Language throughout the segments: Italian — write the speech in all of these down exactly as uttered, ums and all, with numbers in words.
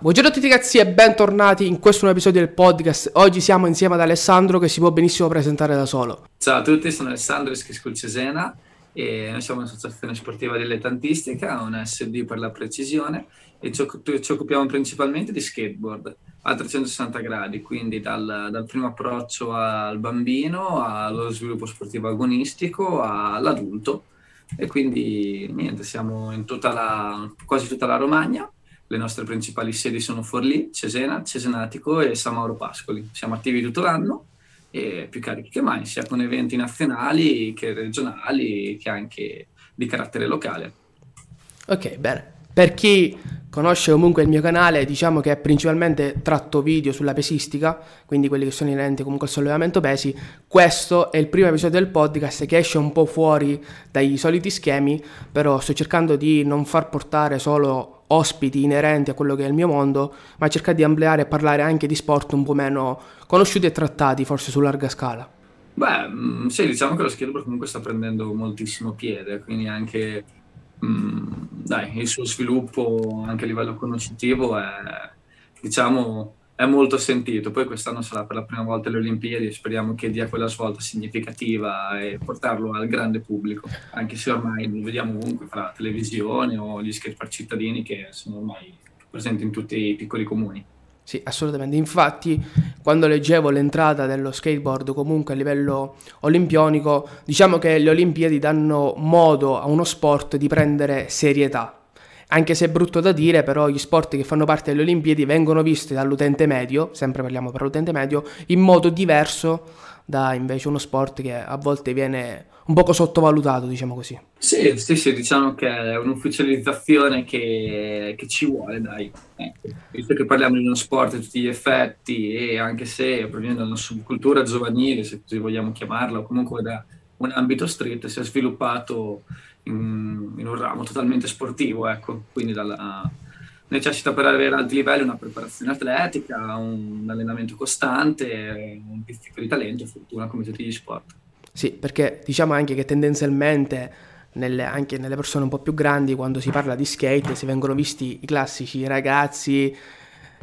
Buongiorno a tutti ragazzi e bentornati in questo nuovo episodio del podcast. Oggi siamo insieme ad Alessandro che si può benissimo presentare da solo. Ciao a tutti, sono Alessandro di Skate School Cesena e noi siamo un'associazione sportiva dilettantistica, una A S D per la precisione, e ci, ci occupiamo principalmente di skateboard a trecentosessanta gradi, quindi dal, dal primo approccio al bambino, allo sviluppo sportivo agonistico, all'adulto. E quindi niente, siamo in tutta la, quasi tutta la Romagna. Le nostre principali sedi sono Forlì, Cesena, Cesenatico e San Mauro Pascoli. Siamo attivi tutto l'anno e più carichi che mai, sia con eventi nazionali che regionali che anche di carattere locale. Ok, bene. Per chi conosce comunque il mio canale, diciamo che è principalmente tratto video sulla pesistica, quindi quelli che sono inerenti comunque al sollevamento pesi. Questo è il primo episodio del podcast che esce un po' fuori dai soliti schemi, però sto cercando di non far portare solo ospiti inerenti a quello che è il mio mondo, ma cercare di ampliare e parlare anche di sport un po' meno conosciuti e trattati forse su larga scala. Beh, sì, diciamo che lo skateboard comunque sta prendendo moltissimo piede, quindi anche mh, dai, il suo sviluppo anche a livello conoscitivo è, diciamo, è molto sentito. Poi quest'anno sarà per la prima volta le Olimpiadi e speriamo che dia quella svolta significativa e portarlo al grande pubblico, anche se ormai lo vediamo ovunque fra televisione o gli skatepark cittadini che sono ormai presenti in tutti i piccoli comuni. Sì, assolutamente. Infatti, quando leggevo l'entrata dello skateboard comunque a livello olimpionico, diciamo che le Olimpiadi danno modo a uno sport di prendere serietà. Anche se è brutto da dire, però gli sport che fanno parte delle Olimpiadi vengono visti dall'utente medio, sempre parliamo per l'utente medio, in modo diverso da invece uno sport che a volte viene un poco sottovalutato, diciamo così. Sì, sì, sì, diciamo che è un'ufficializzazione che, che ci vuole, dai. Eh, visto che parliamo di uno sport a tutti gli effetti e anche se proviene da una subcultura giovanile, se così vogliamo chiamarla, o comunque da un ambito street, si è sviluppato in, in un ramo totalmente sportivo, ecco, quindi dalla, necessita per avere alti livelli una preparazione atletica, un allenamento costante, un pizzico di talento e fortuna come tutti gli sport. Sì, perché diciamo anche che tendenzialmente nelle, anche nelle persone un po' più grandi, quando si parla di skate, si vengono visti i classici ragazzi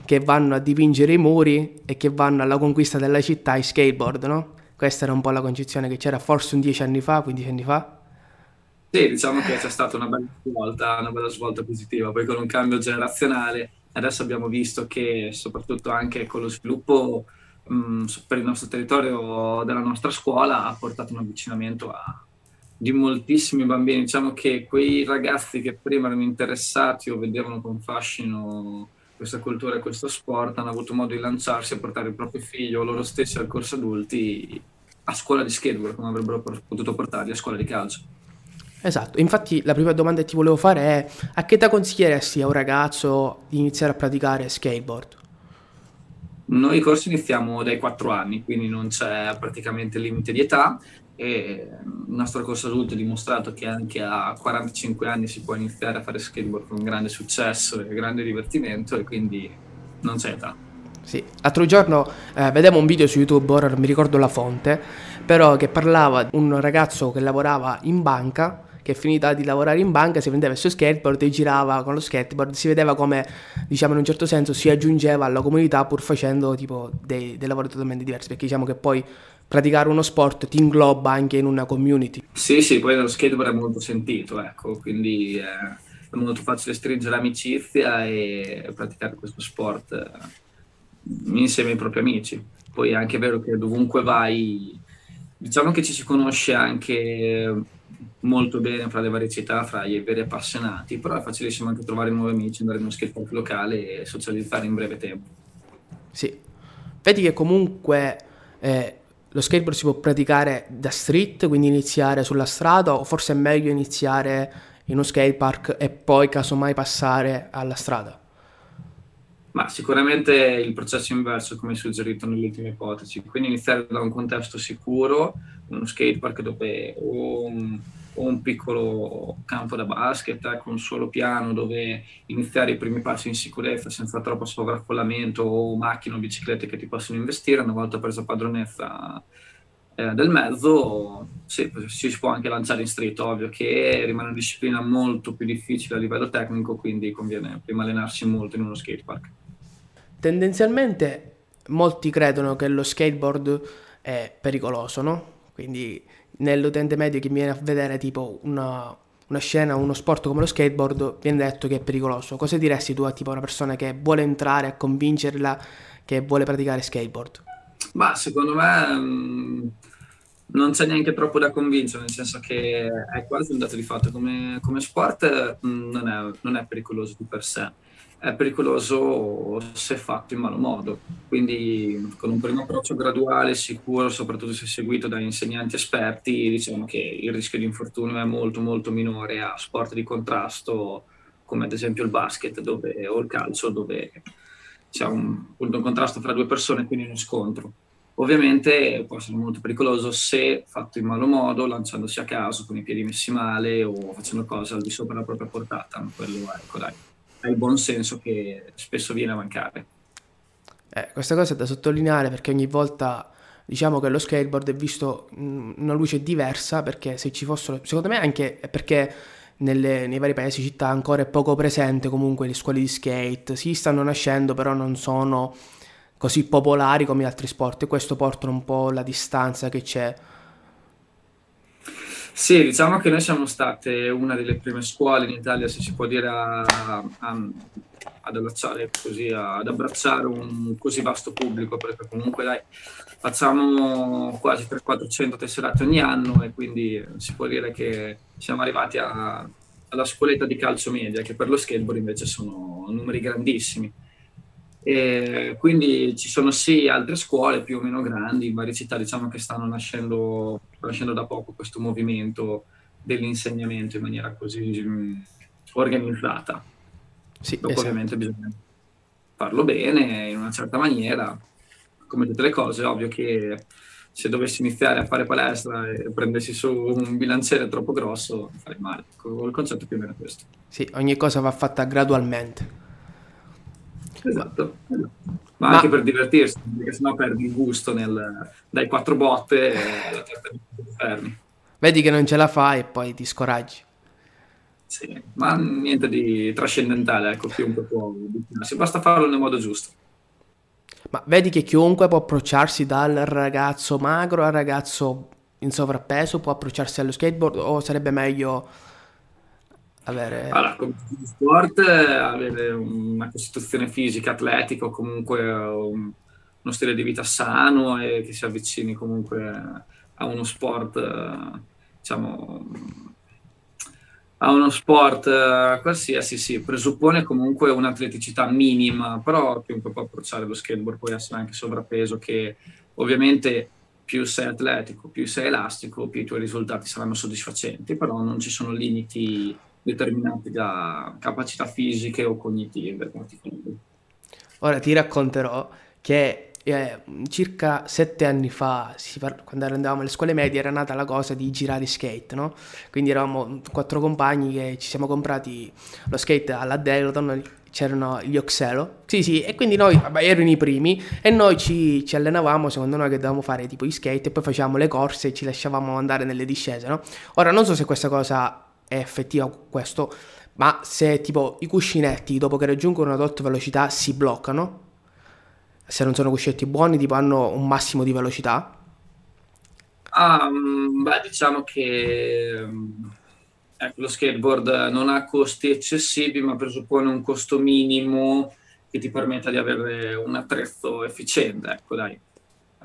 che vanno a dipingere i muri e che vanno alla conquista della città in skateboard, no? Questa era un po' la concezione che c'era forse un dieci anni fa, quindici anni fa. Sì, diciamo che c'è stata una bella svolta, una bella svolta positiva, poi con un cambio generazionale. Adesso abbiamo visto che soprattutto anche con lo sviluppo mh, per il nostro territorio della nostra scuola ha portato un avvicinamento a, di moltissimi bambini. Diciamo che quei ragazzi che prima erano interessati o vedevano con fascino questa cultura e questo sport hanno avuto modo di lanciarsi e portare il proprio figlio o loro stessi al corso adulti a scuola di skateboard, come avrebbero potuto portarli a scuola di calcio. Esatto, infatti la prima domanda che ti volevo fare è: a che età consiglieresti a un ragazzo di iniziare a praticare skateboard? Noi i corsi iniziamo dai quattro anni, quindi non c'è praticamente limite di età e il nostro corso adulto ha dimostrato che anche a quarantacinque anni si può iniziare a fare skateboard con grande successo e grande divertimento, e quindi non c'è età. Sì, l'altro giorno eh, vedevo un video su YouTube, ora non mi ricordo la fonte, però che parlava di un ragazzo che lavorava in banca, che è finita di lavorare in banca, si prendeva il suo skateboard e girava con lo skateboard, si vedeva come, diciamo, in un certo senso si aggiungeva alla comunità pur facendo tipo dei, dei lavori totalmente diversi, perché diciamo che poi praticare uno sport ti ingloba anche in una community. Sì, sì, poi lo skateboard è molto sentito, ecco, quindi è molto facile stringere amicizia e praticare questo sport insieme ai propri amici. Poi è anche vero che dovunque vai, diciamo che ci si conosce anche molto bene fra le varie città, fra i veri appassionati, però è facilissimo anche trovare nuovi amici, andare in uno skatepark locale e socializzare in breve tempo. Sì, vedi che comunque eh, lo skateboard si può praticare da street, quindi iniziare sulla strada, o forse è meglio iniziare in uno skatepark e poi casomai passare alla strada? Ma sicuramente il processo inverso, come suggerito nell'ultima ipotesi, quindi iniziare da un contesto sicuro, uno skatepark dove o un, o un piccolo campo da basket, ecco, un suolo piano dove iniziare i primi passi in sicurezza senza troppo sovraffollamento o macchine o biciclette che ti possono investire. Una volta presa padronezza eh, del mezzo, sì, si può anche lanciare in street, ovvio che rimane una disciplina molto più difficile a livello tecnico, quindi conviene prima allenarsi molto in uno skatepark. Tendenzialmente molti credono che lo skateboard è pericoloso, no? Quindi nell'utente medio che viene a vedere tipo una, una scena, uno sport come lo skateboard, viene detto che è pericoloso. Cosa diresti tu a tipo una persona che vuole entrare, a convincerla che vuole praticare skateboard? Ma secondo me mh, non c'è neanche troppo da convincere, nel senso che è quasi un dato di fatto. Come, come sport mh, non, è, non è pericoloso di per sé. È pericoloso se fatto in malo modo, quindi con un primo approccio graduale, sicuro, soprattutto se seguito da insegnanti esperti, diciamo che il rischio di infortunio è molto molto minore a sport di contrasto come ad esempio il basket dove, o il calcio, dove c'è un punto di contrasto fra due persone, quindi uno scontro. Ovviamente può essere molto pericoloso se fatto in malo modo, lanciandosi a caso, con i piedi messi male o facendo cose al di sopra della propria portata, quello ecco dai. Il buon senso che spesso viene a mancare. Eh, questa cosa è da sottolineare, perché ogni volta diciamo che lo skateboard è visto in una luce diversa, perché se ci fossero, secondo me anche perché nelle, nei vari paesi, città ancora è poco presente comunque le scuole di skate, si stanno nascendo però non sono così popolari come gli altri sport e questo porta un po' la distanza che c'è. Sì, diciamo che noi siamo state una delle prime scuole in Italia, se si può dire, a, a, ad, abbracciare così, a, ad abbracciare un così vasto pubblico, perché comunque dai, facciamo quasi trecento quattrocento tesserate ogni anno e quindi si può dire che siamo arrivati a, alla scuoletta di calcio media, che per lo skateboard invece sono numeri grandissimi. E quindi ci sono sì altre scuole più o meno grandi in varie città, diciamo che stanno nascendo, nascendo da poco questo movimento dell'insegnamento in maniera così organizzata. Sì, esatto. Ovviamente bisogna farlo bene in una certa maniera, come tutte le cose. È ovvio che se dovessi iniziare a fare palestra e prendessi su un bilanciere troppo grosso farei male. Il concetto più o meno è questo. Sì, ogni cosa va fatta gradualmente. Esatto, ma, ma anche per divertirsi, perché sennò perdi il gusto nel, dai quattro botte e la terza fermi. Vedi che non ce la fai e poi ti scoraggi. Sì, ma niente di trascendentale, ecco, chiunque può avvicinarsi, basta farlo nel modo giusto. Ma vedi che chiunque può approcciarsi, dal ragazzo magro al ragazzo in sovrappeso, può approcciarsi allo skateboard, o sarebbe meglio... Avere... Allora, come sport, avere una costituzione fisica atletica o comunque un, uno stile di vita sano e che si avvicini comunque a uno sport, diciamo, a uno sport qualsiasi, sì, presuppone comunque un'atleticità minima, però chiunque può approcciare lo skateboard, può essere anche sovrappeso, che ovviamente... Più sei atletico, più sei elastico, più i tuoi risultati saranno soddisfacenti, però non ci sono limiti determinati da capacità fisiche o cognitive particolari. Ora ti racconterò che eh, circa sette anni fa, si par- quando andavamo alle scuole medie, era nata la cosa di girare skate, no? Quindi eravamo quattro compagni che ci siamo comprati lo skate alla Decathlon, c'erano gli Oxelo, sì sì, e quindi noi, vabbè, erano i primi e noi ci, ci allenavamo, secondo noi, che dovevamo fare tipo gli skate e poi facevamo le corse e ci lasciavamo andare nelle discese, no? Ora non so se questa cosa è effettiva, questo, ma se tipo i cuscinetti dopo che raggiungono una dotta velocità si bloccano, se non sono cuscinetti buoni, tipo hanno un massimo di velocità? Ah, beh, diciamo che... Ecco, lo skateboard non ha costi eccessivi, ma presuppone un costo minimo che ti permetta di avere un attrezzo efficiente, ecco dai.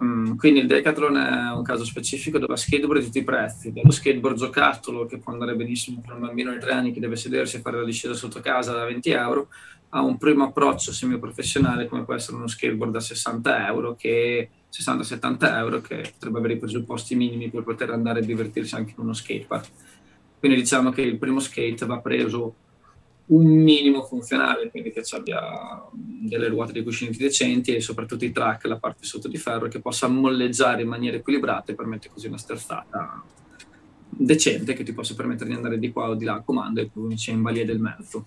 Mm, quindi il Decathlon è un caso specifico dove a skateboard di tutti i prezzi, dallo skateboard giocattolo, che può andare benissimo per un bambino di tre anni che deve sedersi e fare la discesa sotto casa da venti euro, a un primo approccio semiprofessionale come può essere uno skateboard da sessanta euro, che sessanta settanta euro, che potrebbe avere i presupposti minimi per poter andare a divertirsi anche in uno skatepark. Quindi diciamo che il primo skate va preso un minimo funzionale, quindi che ci abbia delle ruote di cuscinetti decenti e soprattutto i track, la parte sotto di ferro, che possa molleggiare in maniera equilibrata e permette così una sterzata decente che ti possa permettere di andare di qua o di là a comando e tu c'è in balia del mezzo.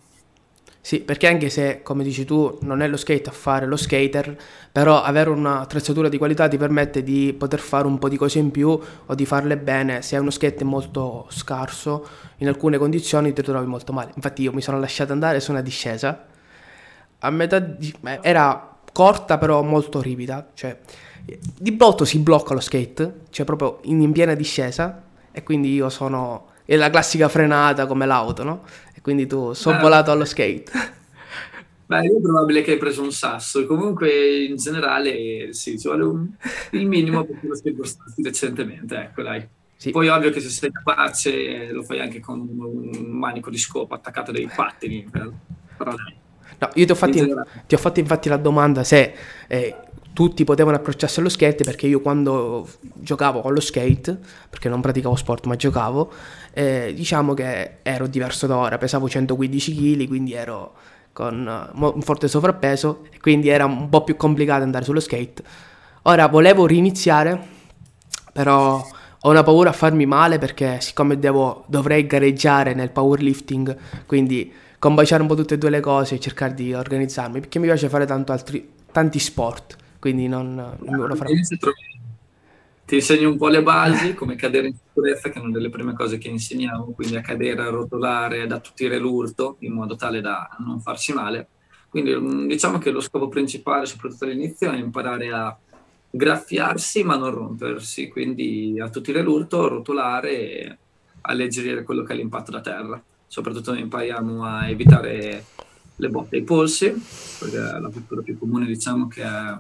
Sì, perché anche se, come dici tu, non è lo skate a fare lo skater, però avere un'attrezzatura di qualità ti permette di poter fare un po' di cose in più o di farle bene. Se hai uno skate molto scarso, in alcune condizioni ti trovi molto male. Infatti io mi sono lasciato andare su una discesa, a metà di... era corta però molto ripida, cioè di botto si blocca lo skate, cioè proprio in, in piena discesa, e quindi io sono, è la classica frenata come l'auto, no? E quindi tu sono volato allo skate. Beh, è probabile che hai preso un sasso, comunque in generale sì, ci vuole un, il minimo per lo skate decentemente, ecco dai. Sì. Poi ovvio che se sei capace lo fai anche con un manico di scopa attaccato dei pattini, però no, io ti ho, fatti, in, ti ho fatto infatti la domanda se eh, tutti potevano approcciarsi allo skate, perché io quando giocavo con lo skate, perché non praticavo sport ma giocavo, eh, diciamo che ero diverso da ora, pesavo centoquindici chili, quindi ero con un forte sovrappeso, quindi era un po' più complicato andare sullo skate. Ora volevo riniziare, però ho una paura a farmi male, perché siccome devo, dovrei gareggiare nel powerlifting, quindi combaciare un po' tutte e due le cose e cercare di organizzarmi, perché mi piace fare tanto altri, tanti sport, quindi non, non me lo farò. Ti insegno un po' le basi, come cadere in sicurezza, che è una delle prime cose che insegniamo, quindi a cadere, a rotolare, ad attutire l'urto, in modo tale da non farsi male. Quindi diciamo che lo scopo principale, soprattutto all'inizio, è imparare a graffiarsi ma non rompersi, quindi attutire l'urto, rotolare e alleggerire quello che è l'impatto da terra. Soprattutto impariamo a evitare le botte ai polsi, perché la rottura più comune diciamo che è la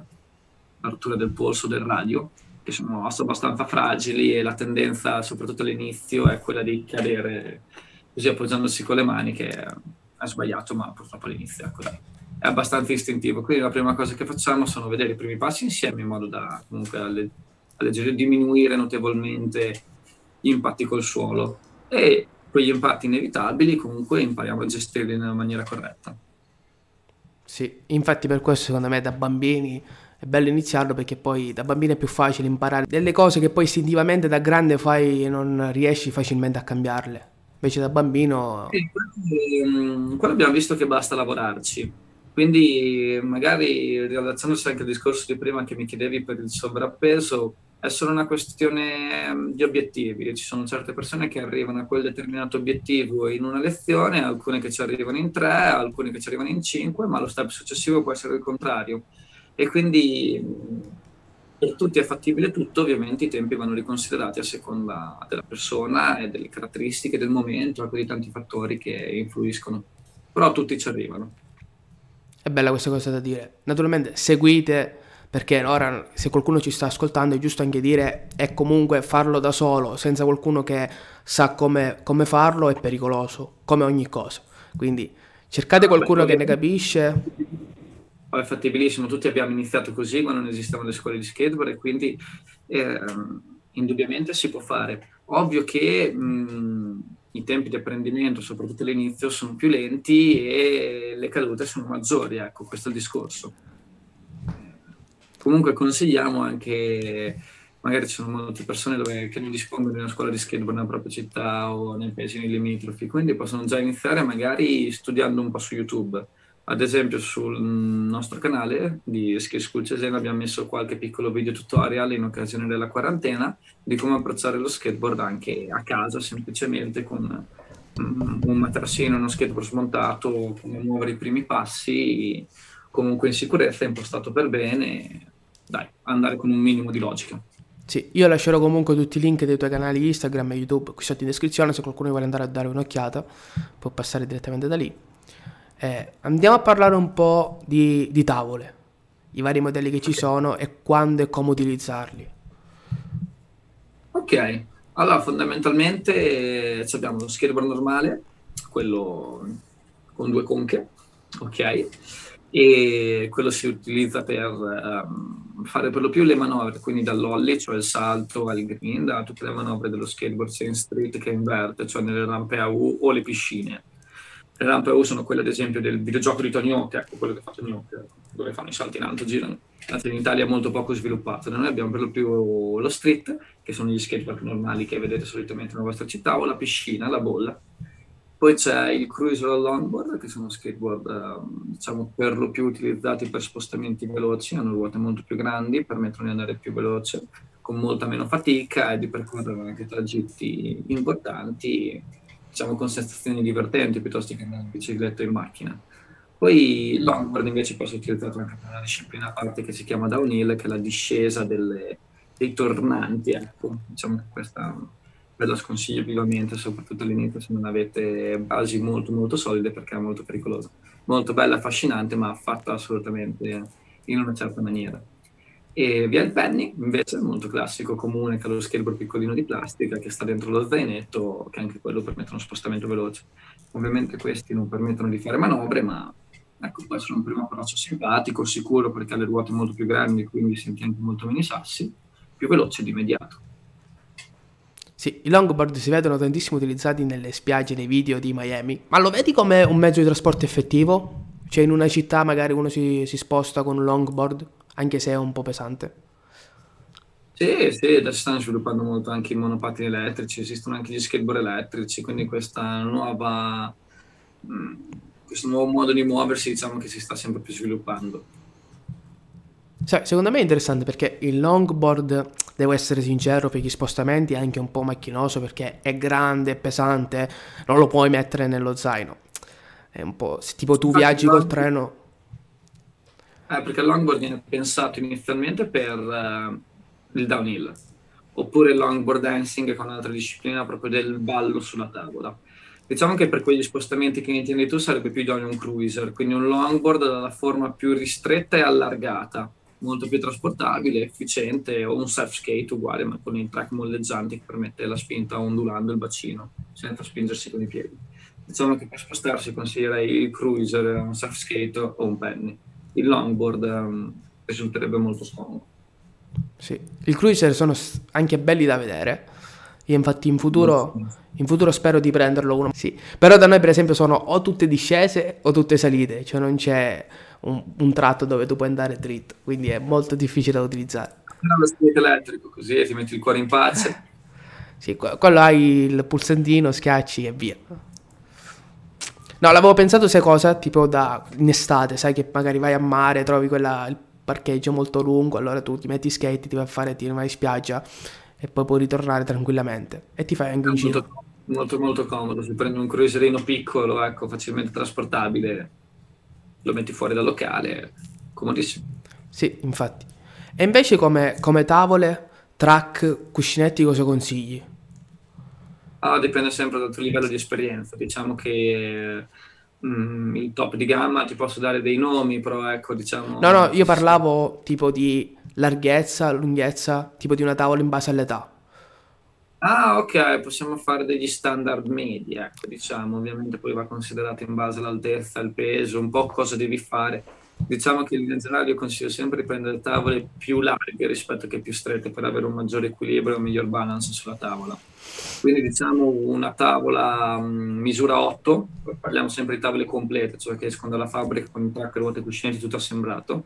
rottura del polso, del radio, che sono abbastanza fragili, e la tendenza, soprattutto all'inizio, è quella di cadere così appoggiandosi con le mani, che è sbagliato, ma purtroppo all'inizio è, è abbastanza istintivo. Quindi la prima cosa che facciamo sono vedere i primi passi insieme, in modo da comunque alle, alleggerire, diminuire notevolmente gli impatti col suolo, e quegli impatti inevitabili comunque impariamo a gestirli nella maniera corretta. Sì, infatti per questo secondo me da bambini è bello iniziarlo, perché poi da bambino è più facile imparare delle cose che poi istintivamente da grande fai e non riesci facilmente a cambiarle. Invece da bambino... Sì, quello, quello abbiamo visto che basta lavorarci. Quindi magari riallacciandosi anche al discorso di prima che mi chiedevi per il sovrappeso, è solo una questione di obiettivi. Ci sono certe persone che arrivano a quel determinato obiettivo in una lezione, alcune che ci arrivano in tre, alcune che ci arrivano in cinque, ma lo step successivo può essere il contrario. E quindi per tutti è fattibile tutto, ovviamente i tempi vanno riconsiderati a seconda della persona e delle caratteristiche del momento, anche di tanti fattori che influiscono, però tutti ci arrivano. È bella questa cosa da dire, naturalmente seguite, perché ora se qualcuno ci sta ascoltando è giusto anche dire, è comunque farlo da solo senza qualcuno che sa come, come farlo è pericoloso, come ogni cosa, quindi cercate qualcuno che ne capisce. È fattibilissimo, tutti abbiamo iniziato così, ma non esistevano le scuole di skateboard, e quindi eh, indubbiamente si può fare. Ovvio che mh, i tempi di apprendimento, soprattutto all'inizio, sono più lenti e le cadute sono maggiori, ecco, questo è il discorso. Comunque consigliamo anche, magari ci sono molte persone dove, che non dispongono di una scuola di skateboard nella propria città o nei paesi limitrofi, quindi possono già iniziare magari studiando un po' su YouTube. Ad esempio sul nostro canale di Skate School Cesena abbiamo messo qualche piccolo video tutorial in occasione della quarantena di come approcciare lo skateboard anche a casa, semplicemente con un materassino, uno skateboard smontato, come muovere i primi passi, comunque in sicurezza, impostato per bene, dai, andare con un minimo di logica. Sì, io lascerò comunque tutti i link dei tuoi canali Instagram e YouTube qui sotto in descrizione, se qualcuno vuole andare a dare un'occhiata può passare direttamente da lì. Eh, andiamo a parlare un po' di, di tavole, i vari modelli che ci okay. sono e quando e come utilizzarli. Ok, allora fondamentalmente eh, abbiamo lo skateboard normale, quello con due conche, ok, e quello si utilizza per um, fare per lo più le manovre, quindi dall'ollie, cioè il salto, al green, da tutte le manovre dello skateboard sia in street che in vert, cioè nelle rampe a U o le piscine. Le rampe U sono quelle ad esempio del videogioco di Tony Hawk, ecco quello che fa Tony Hawk, dove fanno i salti in alto, girano. Tanto in Italia è molto poco sviluppato, noi abbiamo per lo più lo street, che sono gli skatepark normali che vedete solitamente nella vostra città, o la piscina, la bolla. Poi c'è il cruiser o longboard, che sono skateboard eh, diciamo per lo più utilizzati per spostamenti veloci, hanno ruote molto più grandi, permettono di andare più veloce, con molta meno fatica e di percorrere anche tragitti importanti, diciamo con sensazioni divertenti piuttosto che andare in bicicletta o in macchina. Poi l'outboard invece può essere utilizzato anche per una disciplina a parte che si chiama downhill, che è la discesa delle, dei tornanti. Ecco, diciamo che questa ve la sconsiglio vivamente, soprattutto all'inizio se non avete basi molto molto solide, perché è molto pericolosa. Molto bella, affascinante, ma fatta assolutamente in una certa maniera. E via il Penny invece, molto classico, comune, che è lo skateboard piccolino di plastica che sta dentro lo zainetto, che anche quello permette uno spostamento veloce. Ovviamente questi non permettono di fare manovre, ma ecco, può essere un primo approccio simpatico, sicuro, perché ha le ruote molto più grandi, quindi senti anche molto meno i sassi, più veloce di immediato. Sì, i longboard si vedono tantissimo utilizzati nelle spiagge, nei video di Miami, ma lo vedi come un mezzo di trasporto effettivo? Cioè in una città magari uno si, si sposta con un longboard? Anche se è un po' pesante. Sì, sì, adesso stanno sviluppando molto anche i monopattini elettrici, esistono anche gli skateboard elettrici, quindi questa nuova, questo nuovo modo di muoversi, diciamo, che si sta sempre più sviluppando. Sai, secondo me è interessante perché il longboard, devo essere sincero, per gli spostamenti è anche un po' macchinoso, perché è grande, è pesante, non lo puoi mettere nello zaino. È un po' tipo tu viaggi col treno. Eh, perché il longboard viene pensato inizialmente per uh, il downhill, oppure il longboard dancing, che è un'altra disciplina proprio del ballo sulla tavola. Diciamo che per quegli spostamenti che intendi tu sarebbe più idoneo un cruiser, quindi un longboard dalla forma più ristretta e allargata, molto più trasportabile, efficiente, o un surf skate uguale, ma con il track molleggiante che permette la spinta ondulando il bacino, senza spingersi con i piedi. Diciamo che per spostarsi consiglierei il cruiser, un surf skate o un penny. Il longboard um, risulterebbe molto scomodo. Sì, i cruiser sono anche belli da vedere. Io infatti in futuro, in futuro spero di prenderlo uno. Sì, però da noi per esempio sono o tutte discese o tutte salite, cioè non c'è un, un tratto dove tu puoi andare dritto, quindi è molto difficile da utilizzare. Però lo skate elettrico, così ti metti il cuore in pace. Sì, quello hai il pulsantino, schiacci e via. No, l'avevo pensato sai cosa? Tipo da in estate, sai che magari vai a mare, trovi quella, il parcheggio molto lungo, allora tu ti metti i skate, ti vai a fare, ti vai in spiaggia e poi puoi ritornare tranquillamente e ti fai anche un giro. Molto, molto molto comodo, si prende un cruiserino piccolo, ecco, facilmente trasportabile, lo metti fuori dal locale, comodissimo. Sì, infatti. E invece come, come tavole, track, cuscinetti cosa consigli? Ah, dipende sempre dal tuo livello di esperienza, diciamo che mm, il top di gamma ti posso dare dei nomi, però ecco diciamo... No, no, io parlavo tipo di larghezza, lunghezza, tipo di una tavola in base all'età. Ah, ok, possiamo fare degli standard medi, ecco diciamo, ovviamente poi va considerato in base all'altezza, al peso, un po' cosa devi fare. Diciamo che in generale io consiglio sempre di prendere tavole più larghe rispetto che più strette per avere un maggiore equilibrio e un miglior balance sulla tavola. Quindi diciamo una tavola um, misura otto, parliamo sempre di tavole complete, cioè che escono dalla fabbrica con il track, ruote, cuscinetti, tutto assemblato.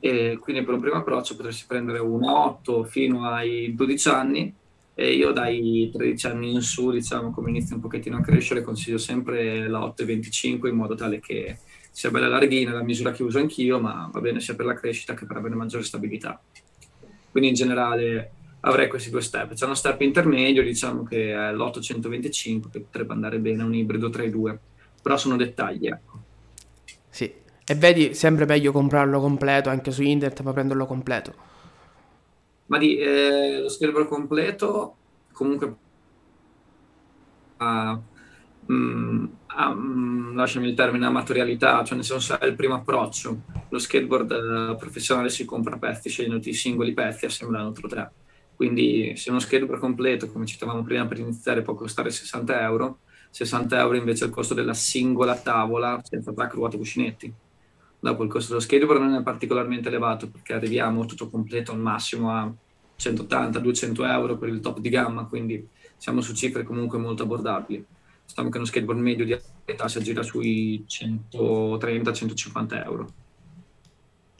E quindi per un primo approccio potresti prendere una otto fino ai dodici anni, e io dai tredici anni in su, diciamo, come inizia un pochettino a crescere, consiglio sempre la otto e venticinque, in modo tale che sia bella larghina, la misura che uso anch'io, ma va bene sia per la crescita che per avere maggiore stabilità. Quindi in generale avrei questi due step. C'è uno step intermedio, diciamo che è l'ottocentoventicinque, che potrebbe andare bene un ibrido tra i due, però sono dettagli, ecco. Sì, e vedi, sempre meglio comprarlo completo, anche su internet, ma prenderlo completo. Ma di eh, lo skateboard completo, comunque, uh, mm, um, lasciami il termine, amatorialità, cioè nel senso è il primo approccio. Lo skateboard uh, professionale si compra pezzi, scegliendoti i singoli pezzi, assemblano altro tre. Quindi se uno skateboard completo, come citavamo prima, per iniziare può costare sessanta euro, sessanta euro invece è il costo della singola tavola senza track, ruote, cuscinetti. Dopo il costo dello skateboard non è particolarmente elevato, perché arriviamo tutto completo al massimo a centottanta duecento euro per il top di gamma, quindi siamo su cifre comunque molto abbordabili. Stiamo che uno skateboard medio di età si aggira sui centotrenta centocinquanta euro.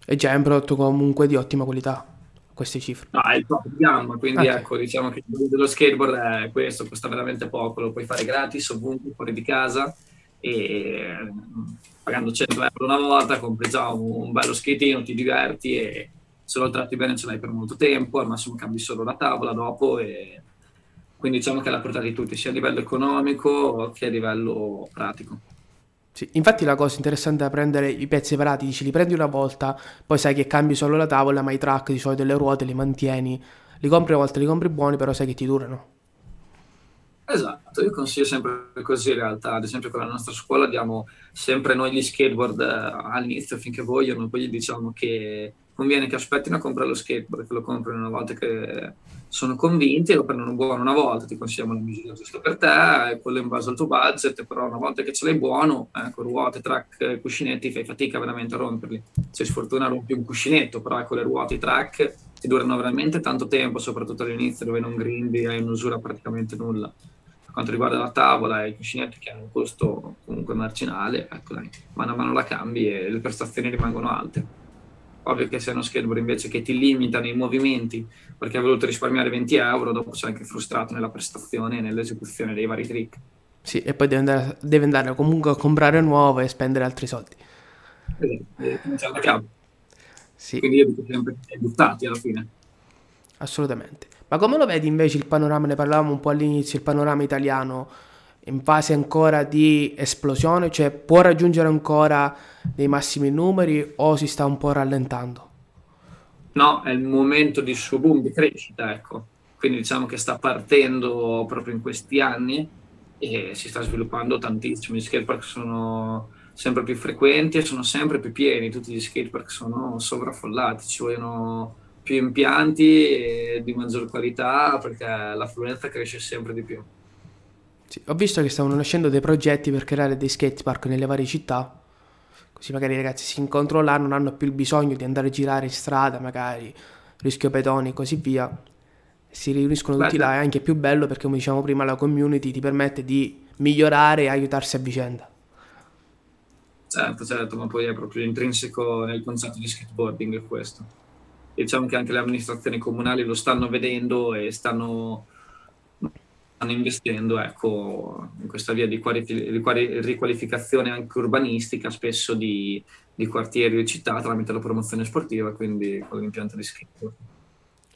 E già è un prodotto comunque di ottima qualità. Queste cifre. No, è il top di gamma, quindi okay. Ecco, diciamo che lo skateboard è questo, costa veramente poco, lo puoi fare gratis ovunque, fuori di casa, e pagando cento euro una volta compri già un, un bello skateino, ti diverti e se lo tratti bene ce l'hai per molto tempo, al massimo cambi solo la tavola dopo, e quindi diciamo che è alla portata di tutti, sia a livello economico che a livello pratico. Sì, infatti la cosa interessante da prendere i pezzi separati, dici li prendi una volta, poi sai che cambi solo la tavola, ma i track di solito, le ruote li mantieni, li compri una volta, li compri buoni, però sai che ti durano. Esatto, io consiglio sempre così in realtà, ad esempio con la nostra scuola diamo sempre noi gli skateboard all'inizio finché vogliono, poi gli diciamo che conviene che aspettino a comprare lo skateboard, che lo comprano una volta che sono convinti e lo prendono buono una volta, ti consigliamo la misura giusta per te, e quello in base al tuo budget, però una volta che ce l'hai buono, ecco, ruote, track, cuscinetti, fai fatica veramente a romperli, se sfortuna rompi un cuscinetto, però ecco le ruote, i track ti durano veramente tanto tempo, soprattutto all'inizio dove non grindi, hai un'usura praticamente nulla. Quanto riguarda la tavola e i cuscinetti che hanno un costo comunque marginale, ecco dai, mano a mano la cambi e le prestazioni rimangono alte. Ovvio che se è uno skateboard invece che ti limitano i movimenti perché hai voluto risparmiare venti euro, dopo sei anche frustrato nella prestazione e nell'esecuzione dei vari trick. Sì, e poi devi andare, devi andare comunque a comprare nuovo e spendere altri soldi. Eh, eh, c'è la cambi. Sì. Quindi io dico sempre buttati alla fine. Assolutamente. Ma come lo vedi invece il panorama, ne parlavamo un po' all'inizio, il panorama italiano in fase ancora di esplosione, cioè può raggiungere ancora dei massimi numeri o si sta un po' rallentando? No, è il momento di suo boom di crescita, ecco, quindi diciamo che sta partendo proprio in questi anni e si sta sviluppando tantissimo, gli skatepark sono sempre più frequenti e sono sempre più pieni, tutti gli skatepark sono sovraffollati, ci vogliono più impianti e di maggior qualità perché l'affluenza cresce sempre di più. Sì, ho visto che stavano nascendo dei progetti per creare dei skatepark nelle varie città, così magari i ragazzi si incontrano là, non hanno più il bisogno di andare a girare in strada, magari rischio pedoni e così via, si riuniscono tutti là, è anche più bello perché come dicevamo prima la community ti permette di migliorare e aiutarsi a vicenda. Certo, certo, ma poi è proprio intrinseco nel concetto di skateboarding questo. Diciamo che anche le amministrazioni comunali lo stanno vedendo e stanno, stanno investendo, ecco, in questa via di, quali, di quali, riqualificazione anche urbanistica, spesso di, di quartieri e città tramite la promozione sportiva, quindi con l'impianto di skate.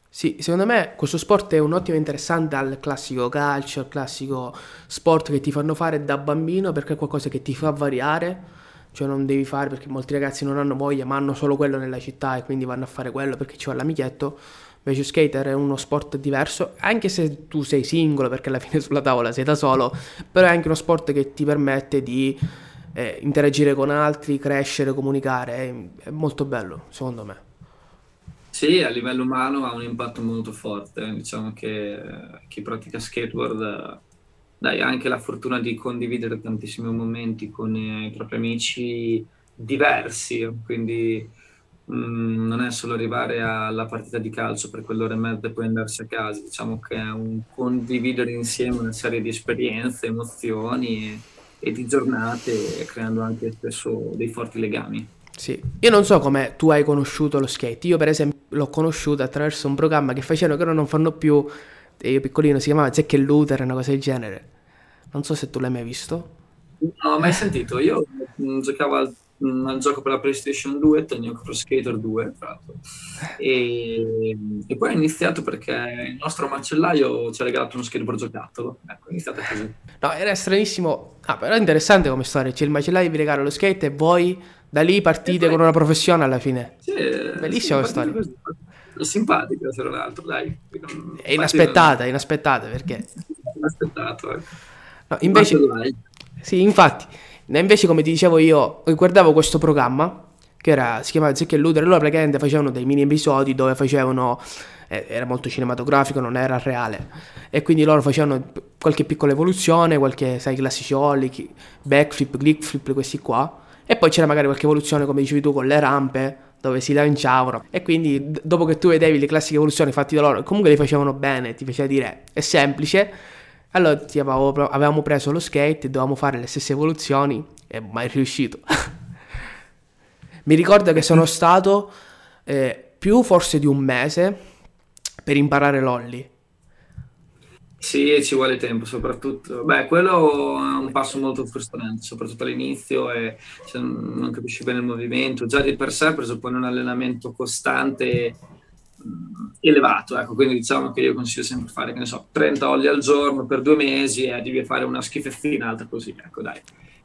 Sì, secondo me questo sport è un'ottima interessante al classico calcio, al classico sport che ti fanno fare da bambino perché è qualcosa che ti fa variare. Cioè non devi fare, perché molti ragazzi non hanno voglia ma hanno solo quello nella città e quindi vanno a fare quello perché ci va l'amichetto, invece skater è uno sport diverso, anche se tu sei singolo perché alla fine sulla tavola sei da solo, però è anche uno sport che ti permette di eh, interagire con altri, crescere, comunicare, è, è molto bello secondo me. Sì, a livello umano ha un impatto molto forte, diciamo che eh, chi pratica skateboard eh, dai, anche la fortuna di condividere tantissimi momenti con i propri amici diversi, quindi mh, non è solo arrivare alla partita di calcio per quell'ora e mezza e poi andarsi a casa, diciamo che è un condividere insieme una serie di esperienze, emozioni e, e di giornate, creando anche spesso dei forti legami. Sì, io non so come tu hai conosciuto lo skate, io per esempio l'ho conosciuto attraverso un programma che facevano che ora non fanno più, e io piccolino, si chiamava Zeke Luther, una cosa del genere. Non so se tu l'hai mai visto. No, mai sentito. Io giocavo al, al gioco per la PlayStation due, Tony Hawk Pro Skater due, tra l'altro. E, e poi ho iniziato perché il nostro macellaio ci ha regalato uno skateboard giocattolo. Ecco, ho iniziato così. No, era stranissimo. Ah, però è interessante come storia. Cioè, il macellaio vi regala lo skate e voi da lì partite poi con una professione alla fine. Sì, bellissima sì, storia. Così. Simpatica se non altro, dai. Non... È inaspettata, non... inaspettata perché inaspettato, eh. No, invece sì, infatti, invece come ti dicevo io guardavo questo programma che era, si chiamava Zeke Luther, loro praticamente facevano dei mini episodi dove facevano eh, era molto cinematografico, non era reale e quindi loro facevano qualche piccola evoluzione, qualche sai classicioli, backflip, clickflip, questi qua, e poi c'era magari qualche evoluzione come dicevi tu con le rampe dove si lanciavano, e quindi dopo che tu vedevi le classiche evoluzioni fatte da loro, comunque le facevano bene, ti faceva dire è semplice, allora ti avevo, avevamo preso lo skate e dovevamo fare le stesse evoluzioni e mai riuscito. Mi ricordo che sono stato eh, più forse di un mese per imparare l'ollie. Sì, ci vuole tempo soprattutto. Beh, quello è un passo molto frustrante, soprattutto all'inizio, e cioè, non capisci bene il movimento. Già di per sé presuppone un allenamento costante mh, elevato, ecco. Quindi diciamo che io consiglio sempre di fare, che ne so, trenta ollie al giorno per due mesi e eh, devi fare una schifezzina alta così, ecco dai.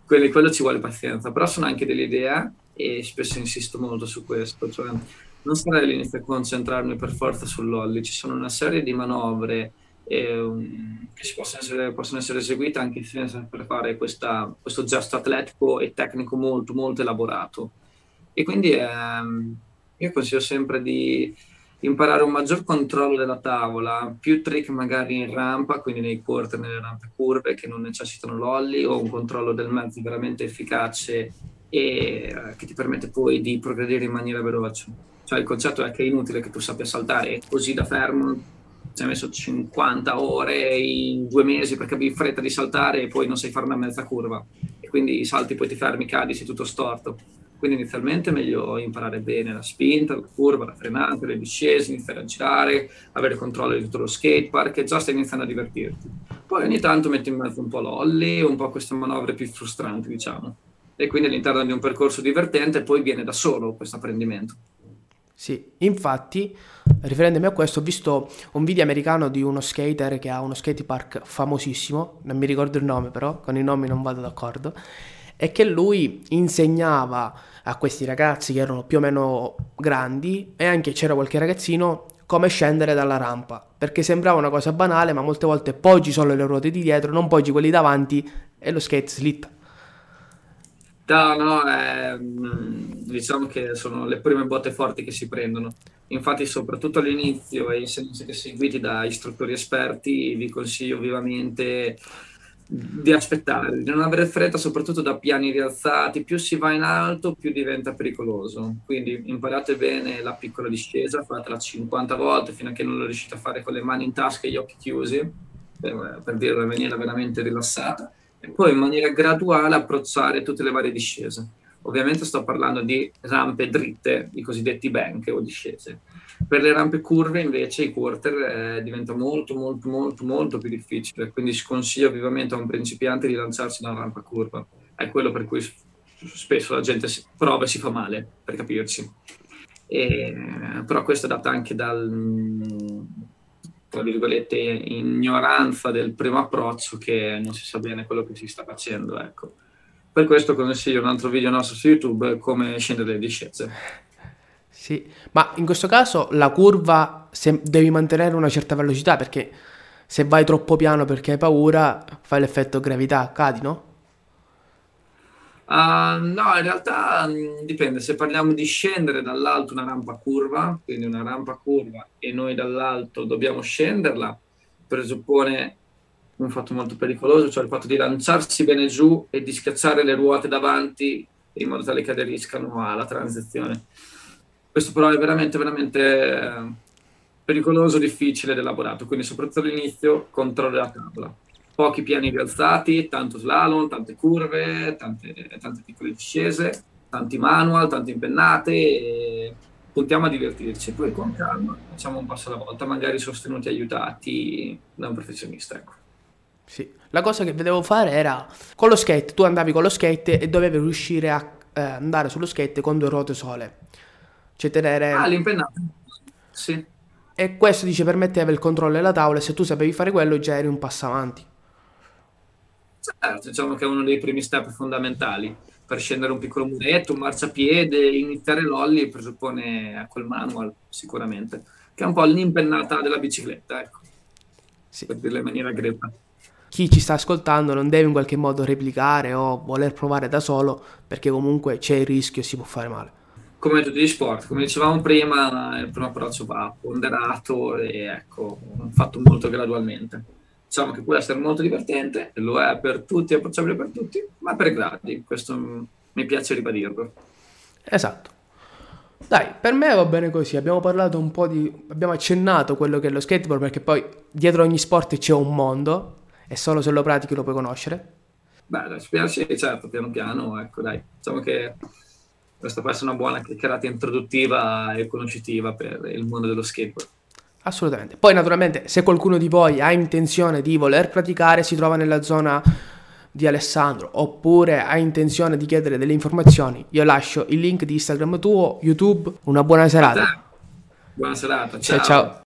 quello, quello ci vuole pazienza, però sono anche dell'idea, e spesso insisto molto su questo, cioè non sarei all'inizio a concentrarmi per forza sull'ollie, ci sono una serie di manovre eh, che si possono, essere, possono essere eseguite anche senza, per fare questa, questo gesto atletico e tecnico molto molto elaborato, e quindi ehm, io consiglio sempre di imparare un maggior controllo della tavola, più trick magari in rampa, quindi nei quarter, nelle rampe curve che non necessitano l'ollie, o un controllo del mezzo veramente efficace e che ti permette poi di progredire in maniera veloce. Cioè il concetto è che è inutile che tu sappia saltare così da fermo, ci hai messo cinquanta ore in due mesi perché avevi fretta di saltare e poi non sai fare una mezza curva, e quindi salti, poi ti fermi, cadi, sei tutto storto. Quindi inizialmente è meglio imparare bene la spinta, la curva, la frenata, le discese, iniziare a girare, avere controllo di tutto lo skatepark e già stai iniziando a divertirti. Poi ogni tanto metti in mezzo un po' l'ollie, un po' queste manovre più frustranti, diciamo. E quindi all'interno di un percorso divertente poi viene da solo questo apprendimento. Sì, infatti, riferendomi a questo, ho visto un video americano di uno skater che ha uno skatepark famosissimo, non mi ricordo il nome però, con i nomi non vado d'accordo, e che lui insegnava a questi ragazzi che erano più o meno grandi, e anche c'era qualche ragazzino, come scendere dalla rampa, perché sembrava una cosa banale, ma molte volte poggi solo le ruote di dietro, non poggi quelli davanti e lo skate slitta. No, no, eh, diciamo che sono le prime botte forti che si prendono. Infatti, soprattutto all'inizio, e se non siete seguiti da istruttori esperti, vi consiglio vivamente di aspettare, di non avere fretta, soprattutto da piani rialzati. Più si va in alto, più diventa pericoloso, quindi imparate bene la piccola discesa, fatela cinquanta volte fino a che non lo riuscite a fare con le mani in tasca e gli occhi chiusi, per, per dirla in maniera veramente rilassata, e poi in maniera graduale approcciare tutte le varie discese. Ovviamente sto parlando di rampe dritte, i cosiddetti bank o discese. Per le rampe curve invece i quarter eh, diventa molto molto molto molto più difficile, quindi sconsiglio vivamente a un principiante di lanciarsi da una rampa curva. È quello per cui spesso la gente si prova e si fa male, per capirci. E, però questo è dato anche dal, tra virgolette, ignoranza del primo approccio, che non si sa bene quello che si sta facendo, ecco. Per questo consiglio un altro video nostro su YouTube, come scendere le discese. Sì, ma in questo caso la curva se devi mantenere una certa velocità, perché se vai troppo piano perché hai paura, fai l'effetto gravità, cadi, no? Uh, no, in realtà mh, dipende. Se parliamo di scendere dall'alto una rampa curva, quindi una rampa curva e noi dall'alto dobbiamo scenderla, presuppone un fatto molto pericoloso, cioè il fatto di lanciarsi bene giù e di schiacciare le ruote davanti in modo tale che aderiscano alla transizione. Questo però è veramente veramente pericoloso, difficile ed elaborato, quindi soprattutto all'inizio controllo la tavola, pochi piani rialzati, tanto slalom, tante curve, tante, tante piccole discese, tanti manual, tante impennate, e puntiamo a divertirci, poi con calma facciamo un passo alla volta, magari sostenuti e aiutati da un professionista, ecco. Sì, la cosa che vedevo fare era con lo skate, tu andavi con lo skate e dovevi riuscire a eh, andare sullo skate con due ruote sole, cioè tenere... Ah, l'impennata, sì. E questo, dice, permetteva il controllo della tavola, e se tu sapevi fare quello già eri un passo avanti. Certo, diciamo che è uno dei primi step fondamentali per scendere un piccolo muretto, un marciapiede, iniziare l'ollie presuppone a quel manual sicuramente, che è un po' l'impennata della bicicletta, ecco, sì, per dirla in maniera grezza. Chi ci sta ascoltando non deve in qualche modo replicare o voler provare da solo, perché comunque c'è il rischio e si può fare male. Come tutti gli sport, come dicevamo prima, il primo approccio va ponderato e, ecco, fatto molto gradualmente. Diciamo che può essere molto divertente, lo è per tutti, è approcciabile per tutti, ma per gradi, questo mi piace ribadirlo. Esatto. Dai, per me va bene così, abbiamo parlato un po' di... abbiamo accennato quello che è lo skateboard, perché poi dietro ogni sport c'è un mondo, e solo se lo pratichi lo puoi conoscere? Beh, ci piace, certo, piano piano, ecco, dai. Diciamo che questa può essere una buona chiacchierata introduttiva e conoscitiva per il mondo dello skateboard. Assolutamente. Poi, naturalmente, se qualcuno di voi ha intenzione di voler praticare, si trova nella zona di Alessandro, oppure ha intenzione di chiedere delle informazioni, io lascio il link di Instagram tuo, YouTube. Una buona serata. Buona serata, ciao. Ciao, ciao.